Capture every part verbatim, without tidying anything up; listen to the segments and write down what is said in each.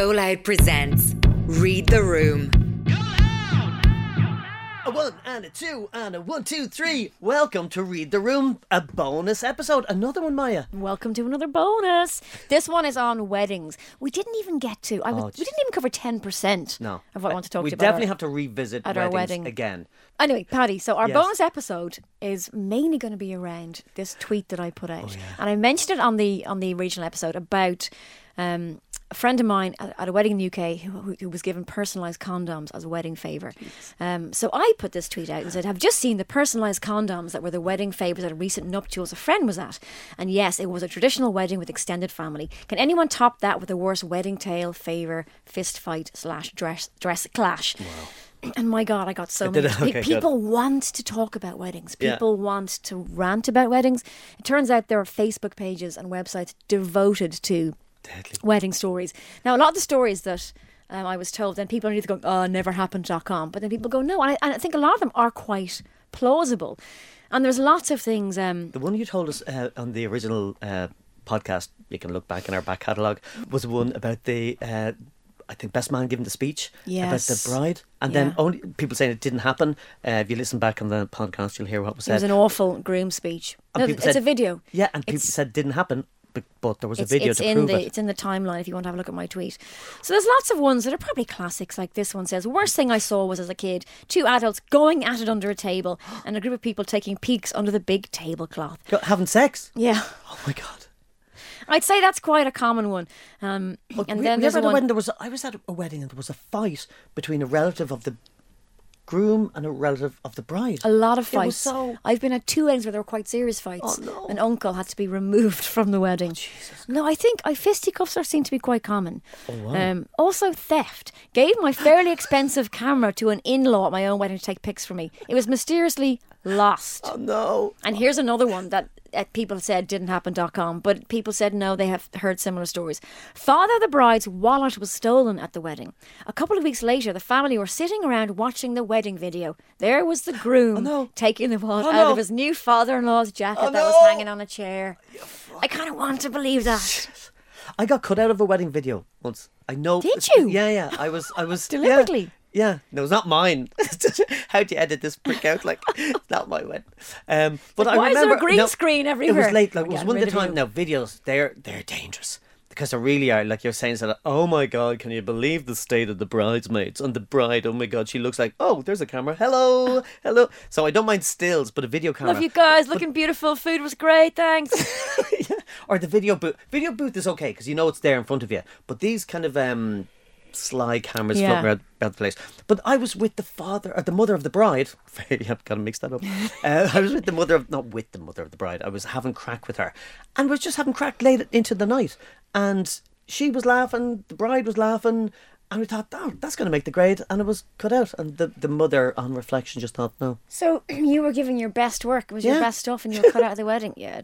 GoLoud presents Read the Room. A one and a two and a one, two, three. Welcome to Read the Room, a bonus episode. Another one, Maya. Welcome to another bonus. This one is on weddings. We didn't even get to, I oh, was, we didn't even cover ten percent no. of what I want to talk we to you about. We definitely our, have to revisit at weddings our wedding. again. Anyway, Paddy, so our yes. bonus episode is mainly going to be around this tweet that I put out. Oh, yeah. And I mentioned it on the on the regional episode about... Um, a friend of mine at a wedding in the U K who, who was given personalised condoms as a wedding favour. Um, so I put this tweet out and said, I've just seen the personalised condoms that were the wedding favours at a recent nuptials a friend was at. And yes, it was a traditional wedding with extended family. Can anyone top that with the worst wedding tale, favour, fist fight slash dress, dress clash? Wow. And my God, I got so I many. It, okay, people good. want to talk about weddings. People yeah. want to rant about weddings. It turns out there are Facebook pages and websites devoted to Deadly. wedding stories. Now, a lot of the stories that um, I was told, then people are either going, oh, never happened dot com, but then people go, no. And I, and I think a lot of them are quite plausible. And there's lots of things. Um, the one you told us uh, on the original uh, podcast, you can look back in our back catalogue, was one about the, uh, I think, best man giving the speech yes. about the bride. And yeah. then only people saying it didn't happen. Uh, if you listen back on the podcast, you'll hear what was said. It was an awful groom speech. No, it's said, a video. Yeah, and people it's, said didn't happen. But, but there was a it's, video it's to prove the, it. It's in the timeline if you want to have a look at my tweet. So there's lots of ones that are probably classics, like this one says, worst thing I saw was as a kid, two adults going at it under a table and a group of people taking peeks under the big tablecloth. Having sex? Yeah. Oh my God. I'd say that's quite a common one. Um, well, and we, then we there's a one... There was a, I was at a wedding and there was a fight between a relative of the groom and a relative of the bride. A lot of fights. So... I've been at two weddings where there were quite serious fights. Oh, no. An uncle had to be removed from the wedding. Oh, Jesus. No, I think I, fisticuffs are seen to be quite common. Oh, wow. Um, also, theft. Gave my fairly expensive camera to an in-law at my own wedding to take pics for me. It was mysteriously lost. Oh, no. And here's another one that uh, people said didn't happen dot com, but people said no, they have heard similar stories. Father of the bride's wallet was stolen at the wedding. A couple of weeks later, the family were sitting around watching the wedding video. There was the groom oh, no. taking the wallet oh, out no. of his new father-in-law's jacket oh, that no. was hanging on a chair. I kind of want to believe that. I got cut out of a wedding video once. I know. Did you? Yeah, yeah. I was. I was deliberately. Yeah. Yeah, no, it's not mine. How do you edit this prick out? Like, it's not my win. Um, but like, I why remember, is there a green no, screen everywhere? It was late. Like, it was one of the time. Now, videos, they're they're dangerous because they really are. Like you're saying, so like, oh my God, can you believe the state of the bridesmaids and the bride? Oh my God, she looks like oh, there's a camera. Hello, hello. So I don't mind stills, but a video camera. Love you guys, but, looking beautiful. Food was great, thanks. yeah. Or the video booth. Video booth is okay because you know it's there in front of you. But these kind of um. sly cameras yeah. floating around, around the place. But I was with the father or the mother of the bride. I've got to mix that up. uh, I was with the mother of not with the mother of the bride. I was having crack with her and was just having crack late into the night. And she was laughing, the bride was laughing, and we thought, oh, that's going to make the grade. And it was cut out. And the, the mother, on reflection, just thought, no. So you were giving your best work. It was yeah. your best stuff, and you were cut out of the wedding. Yeah.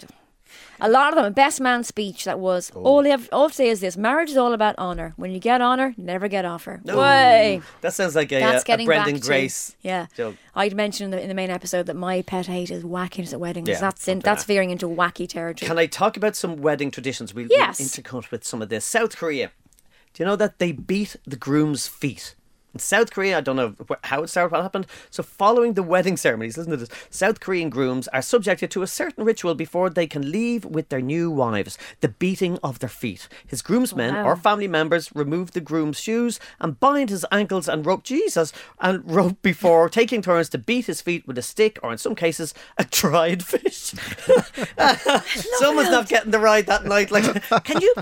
A lot of them, best man speech that was, oh. all, you have, all I have to say is this, marriage is all about honour. When you get honour, never get offer. No. Way. That sounds like a, a, a Brendan Grace to, yeah. joke. I'd mentioned in the, in the main episode that my pet hate is wackiness at weddings. Yeah, that's in, that's veering into wacky territory. Can I talk about some wedding traditions? We'll, yes. we'll intercut with some of this. South Korea, do you know that they beat the groom's feet? In South Korea, I don't know how it started, what happened. So following the wedding ceremonies, listen to this, South Korean grooms are subjected to a certain ritual before they can leave with their new wives, the beating of their feet. His groomsmen wow. or family members remove the groom's shoes and bind his ankles and rope, Jesus, and rope before taking turns to beat his feet with a stick or in some cases a dried fish. Someone's not getting the ride that night. Like, can you...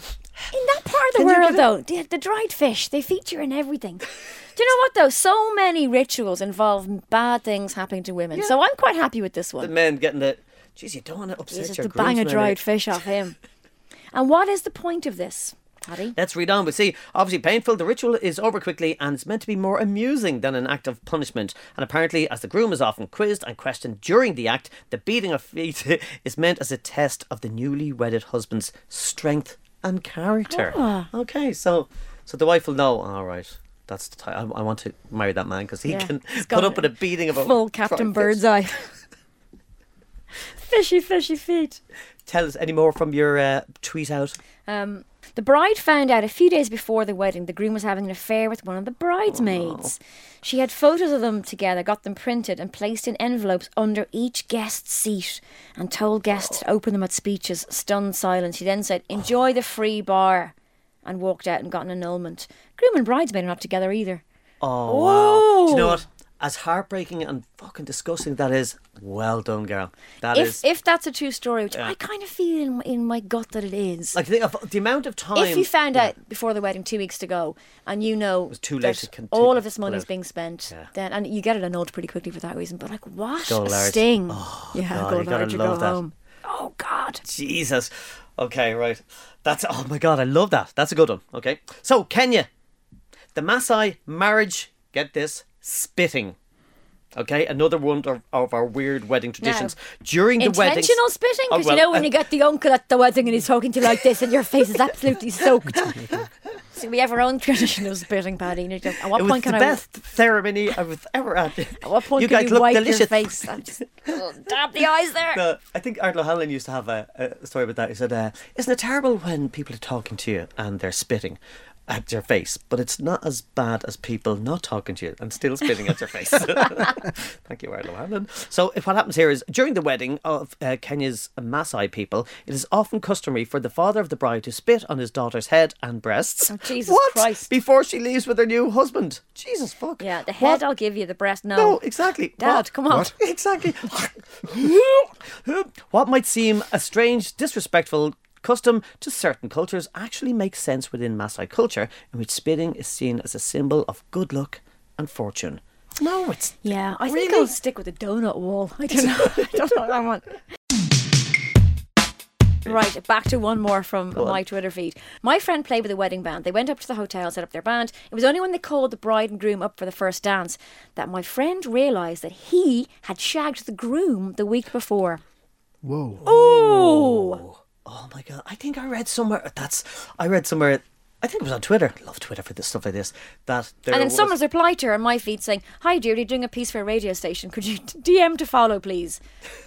In that part of the Can world, though, the, the dried fish, they feature in everything. Do you know what, though? So many rituals involve bad things happening to women. Yeah. So I'm quite happy with this one. The men getting the... Jeez, you don't want to upset Jesus, your to bang a dried fish off him. And what is the point of this, Paddy? Let's read on. We see, obviously painful, the ritual is over quickly and it's meant to be more amusing than an act of punishment. And apparently, as the groom is often quizzed and questioned during the act, the beating of feet is meant as a test of the newly wedded husband's strength and character. Oh. Okay, so so the wife will know, all right, that's the time. I, I want to marry that man because he yeah, can put up with a beating of a full Captain Birdseye. Fishy, fishy feet. Tell us any more from your uh, tweet out. Um, The bride found out a few days before the wedding the groom was having an affair with one of the bridesmaids. Oh. She had photos of them together, got them printed and placed in envelopes under each guest's seat and told guests to open them at speeches. Stunned silence. She then said, enjoy the free bar, and walked out and got an annulment. Groom and bridesmaid are not together either. Oh, wow. Do you know what? As heartbreaking and fucking disgusting that is, well done, girl. That if, is. If that's a true story, which yeah. I kind of feel in, in my gut that it is. Like, the, the amount of time. If you found yeah. out before the wedding, two weeks to go, and you know it was too late to all of this money is being spent, yeah. then and you get it annulled pretty quickly for that reason. But, like, what? Go a large. Sting. Oh, yeah, God, go you large, you go that. Home. Oh, God. Jesus. Okay, right. That's. Oh, my God, I love that. That's a good one. Okay. So, Kenya. The Maasai marriage, get this, spitting. Okay, another one of, of our weird wedding traditions. Now, during the wedding. Intentional weddings, spitting? Because oh, well, you know when uh, you get the uncle at the wedding and he's talking to you like this and your face is absolutely soaked. So we have our own tradition of spitting, Paddy. At what it point was can the I best w- ceremony I was ever at. At what point you can guys you look wipe delicious. Your face? I just oh, dab the eyes there. The, I think Ardlo Helen used to have a, a story about that. He said, uh, isn't it terrible when people are talking to you and they're spitting at your face, but it's not as bad as people not talking to you and still spitting at your face. Thank you, Ardlo Helen. So if what happens here is, during the wedding of uh, Kenya's Maasai people, it is often customary for the father of the bride to spit on his daughter's head and breasts. Oh, Jesus what? Christ. Before she leaves with her new husband. Jesus fuck. Yeah, the head what? I'll give you, the breast no. No, exactly. Dad, what? Come on. What? Exactly. What might seem a strange, disrespectful custom to certain cultures actually makes sense within Maasai culture, in which spitting is seen as a symbol of good luck and fortune. No, it's yeah. I really think I'll stick with the donut wall. I don't know. I don't know what I want. Right, back to one more from Go my on. Twitter feed. My friend played with a wedding band. They went up to the hotel, set up their band. It was only when they called the bride and groom up for the first dance that my friend realised that he had shagged the groom the week before. Whoa. Oh. Oh my God, I think I read somewhere, that's, I read somewhere, I think it was on Twitter, I love Twitter for this stuff like this, that there And then was... someone's replied to her on my feed saying, hi dear, you're doing a piece for a radio station, could you D M to follow please?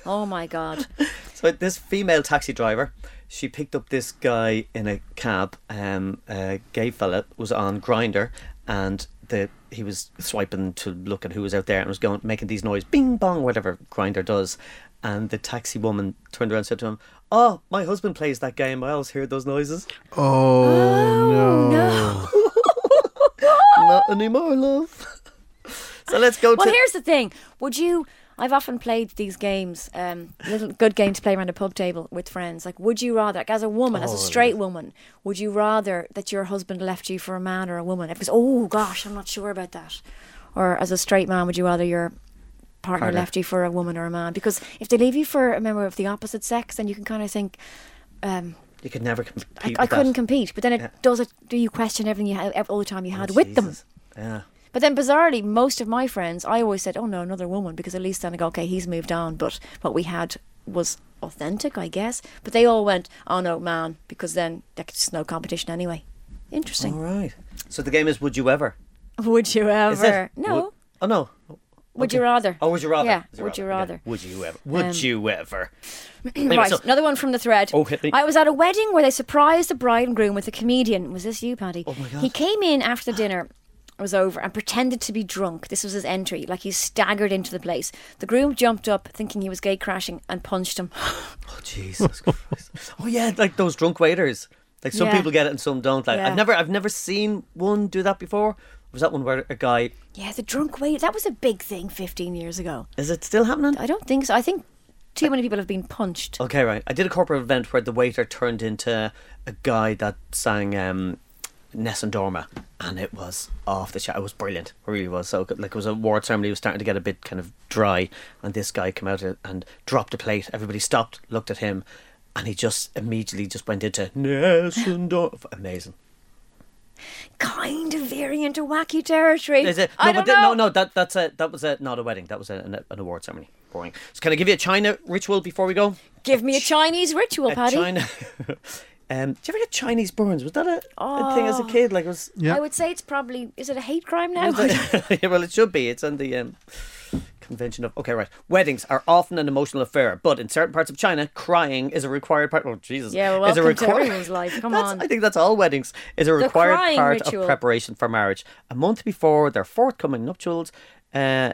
Oh my God. So this female taxi driver, she picked up this guy in a cab, um, a gay fella, was on Grindr, and the he was swiping to look at who was out there and was going making these noise, bing bong, whatever Grindr does. And the taxi woman turned around and said to him, oh, my husband plays that game. I always hear those noises. Oh, oh no. no. Not anymore, love. So let's go well, to... Well, here's the thing. Would you... I've often played these games, um, little good game to play around a pub table with friends. Like, would you rather, like, as a woman, oh, as a straight yeah. woman, would you rather that your husband left you for a man or a woman? Because, oh, gosh, I'm not sure about that. Or as a straight man, would you rather your... partner Harder. Left you for a woman or a man, because if they leave you for a member of the opposite sex, then you can kind of think um, you could never compete. I, with I couldn't that. compete, but then it yeah. does it. Do you question everything you had all the time you had oh, with Jesus. them? Yeah. But then bizarrely, most of my friends, I always said, "Oh no, another woman," because at least then I go, "Okay, he's moved on." But what we had was authentic, I guess. But they all went, "Oh no, man," because then there's no competition anyway. Interesting. All right. So the game is, would you ever? Would you ever? No. Would, oh no. Would okay. you rather? Oh, would you rather? Yeah, would, would you rather? rather? Yeah. Would you ever? Would um, you ever? Anyway, right, so. Another one from the thread. Oh, hit me. I was at a wedding where they surprised the bride and groom with a comedian. Was this you, Paddy? Oh, my God. He came in after the dinner was over and pretended to be drunk. This was his entry. Like, he staggered into the place. The groom jumped up thinking he was gay crashing and punched him. Oh, Jesus Christ. Oh, yeah, like those drunk waiters. Like, some yeah. people get it and some don't. Like, yeah. I've never, I've never seen one do that before. Was that one where a guy... Yeah, the drunk waiter. That was a big thing fifteen years ago. Is it still happening? I don't think so. I think too many people have been punched. Okay, right. I did a corporate event where the waiter turned into a guy that sang um, Nessun Dorma. And it was off the chat. It was brilliant. It really was. So good. Like, it was an award ceremony. It was starting to get a bit kind of dry. And this guy came out and dropped a plate. Everybody stopped, looked at him. And he just immediately just went into Nessun Dorma. Amazing. Kind of veering into wacky territory. Is it? No, I don't but know. No, no, that that's a that was a, not a wedding. That was a, an, an award ceremony. Boring. So can I give you a China ritual before we go? Give me a Chinese ritual, a Paddy. China. um, did you ever get Chinese burns? Was that a, oh, a thing as a kid? Like, was yeah. I would say it's probably. Is it a hate crime now? Yeah, well, it should be. It's on the. Um, convention of... Okay, right. Weddings are often an emotional affair, but in certain parts of China, crying is a required part... Oh, Jesus. Yeah, well, is a required... everyone's life. Come on. I think that's all weddings. Is a required part ritual. Of preparation for marriage. A month before their forthcoming nuptials, uh,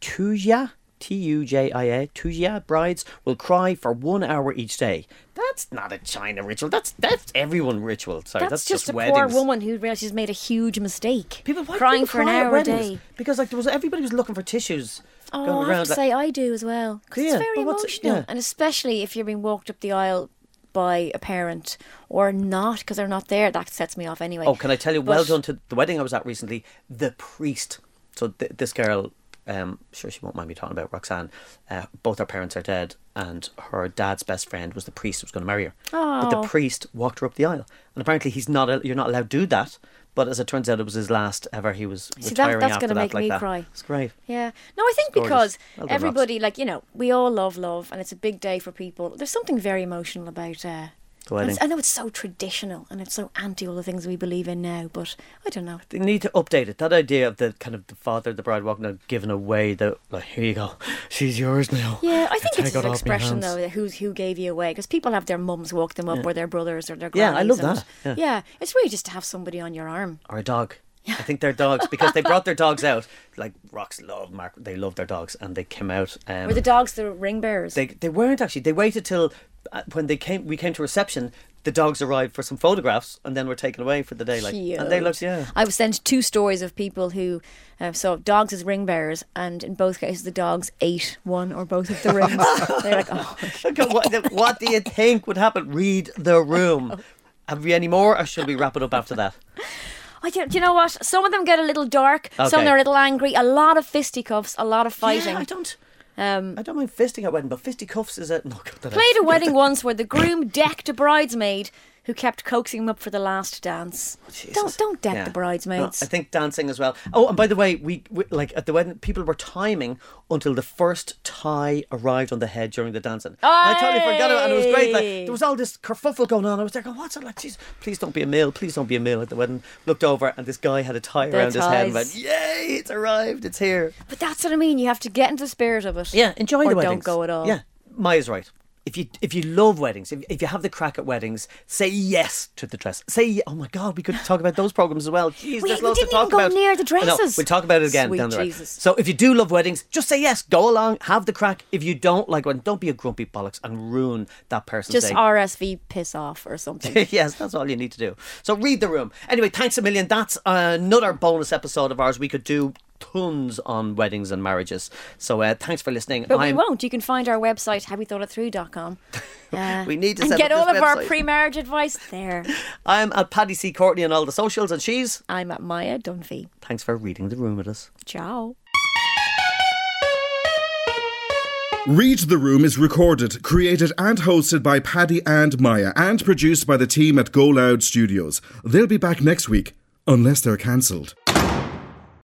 Tujia... T U J I A, Tujia brides will cry for one hour each day. That's not a China ritual. That's that's everyone ritual. Sorry, that's, that's just, just a weddings. Poor woman who realised she's made a huge mistake. People why crying people for cry an hour a day because like there was everybody was looking for tissues. Oh, going I around, have to like, say I do as well. Because yeah, it's very emotional, yeah. And especially if you're being walked up the aisle by a parent or not because they're not there. That sets me off anyway. Oh, can I tell you? But, well done to the wedding I was at recently. The priest. So th- this girl. Um, sure she won't mind me talking about Roxanne. Uh, both her parents are dead, and her dad's best friend was the priest who was going to marry her. Oh. But the priest walked her up the aisle, and apparently he's not. A, you're not allowed to do that. But as it turns out, it was his last ever. He was See, retiring that, after that. That's going to make like me that. Cry. It's great. Yeah. No, I think because well done, everybody, Rox. Like you know, we all love love, and it's a big day for people. There's something very emotional about. Uh, I know it's so traditional and it's so anti all the things we believe in now, but I don't know. They need to update it. That idea of the kind of the father, the bride walking out, giving away the, like, here you go, she's yours now. Yeah, I think it's an expression though, who's, who gave you away? Because people have their mums walk them up yeah. or their brothers or their grannies. Yeah, I love that. Yeah. yeah, it's really just to have somebody on your arm. Or a dog. Yeah. I think their dogs, because they brought their dogs out. Like Rox love Mark, they love their dogs, and they came out. Um, Were the dogs the ring bearers? They they weren't actually. They waited till uh, when they came. We came to reception. The dogs arrived for some photographs, and then were taken away for the day. Like Cute. And they looked. Yeah, I was sent two stories of people who uh, saw dogs as ring bearers, and in both cases the dogs ate one or both of the rings. They're like, oh, what, what do you think would happen? Read the room. Have we any more, or should we wrap it up after that? I do you know what? Some of them get a little dark. Okay. Some are a little angry. A lot of fisticuffs. A lot of fighting. Yeah, I don't. Um, I don't mind fisting at wedding, but fisticuffs is a no. God, played a wedding once where the groom decked a bridesmaid who kept coaxing him up for the last dance. Jesus. Don't don't deck yeah. the bridesmaids. No, I think dancing as well. Oh, and by the way, we, we like at the wedding, people were timing until the first tie arrived on the head during the dancing. I totally forgot it, and it was great. Like, there was all this kerfuffle going on. I was like, oh, what's it like? Jeez, please don't be a male. Please don't be a male at the wedding. Looked over, and this guy had a tie the around ties. His head and went, yay, it's arrived, it's here. But that's what I mean. You have to get into the spirit of it. Yeah, enjoy the weddings. Or don't go at all. Yeah, Maya's right. If you if you love weddings, if, if you have the crack at weddings, say yes to the dress. Say, oh my God, we could talk about those programmes as well. Jeez, we, there's we lots didn't to talk even about. Go near the dresses. No, we'll talk about it again Sweet down the road. Jesus. So if you do love weddings, just say yes. Go along, have the crack. If you don't like one, don't be a grumpy bollocks and ruin that person's just day. R S V piss off or something. Yes, that's all you need to do. So read the room. Anyway, thanks a million. That's another bonus episode of ours. We could do tons on weddings and marriages. So uh, thanks for listening. But I'm... we won't. You can find our website, have we thought it through dot com. Uh, we need to set and get up all this of website. Our pre-marriage advice there. I'm at Paddy C. Courtney on all the socials, and she's... I'm at Maya Dunphy. Thanks for reading the room with us. Ciao. Read the Room is recorded, created and hosted by Paddy and Maya, and produced by the team at GoLoud Studios. They'll be back next week, unless they're cancelled.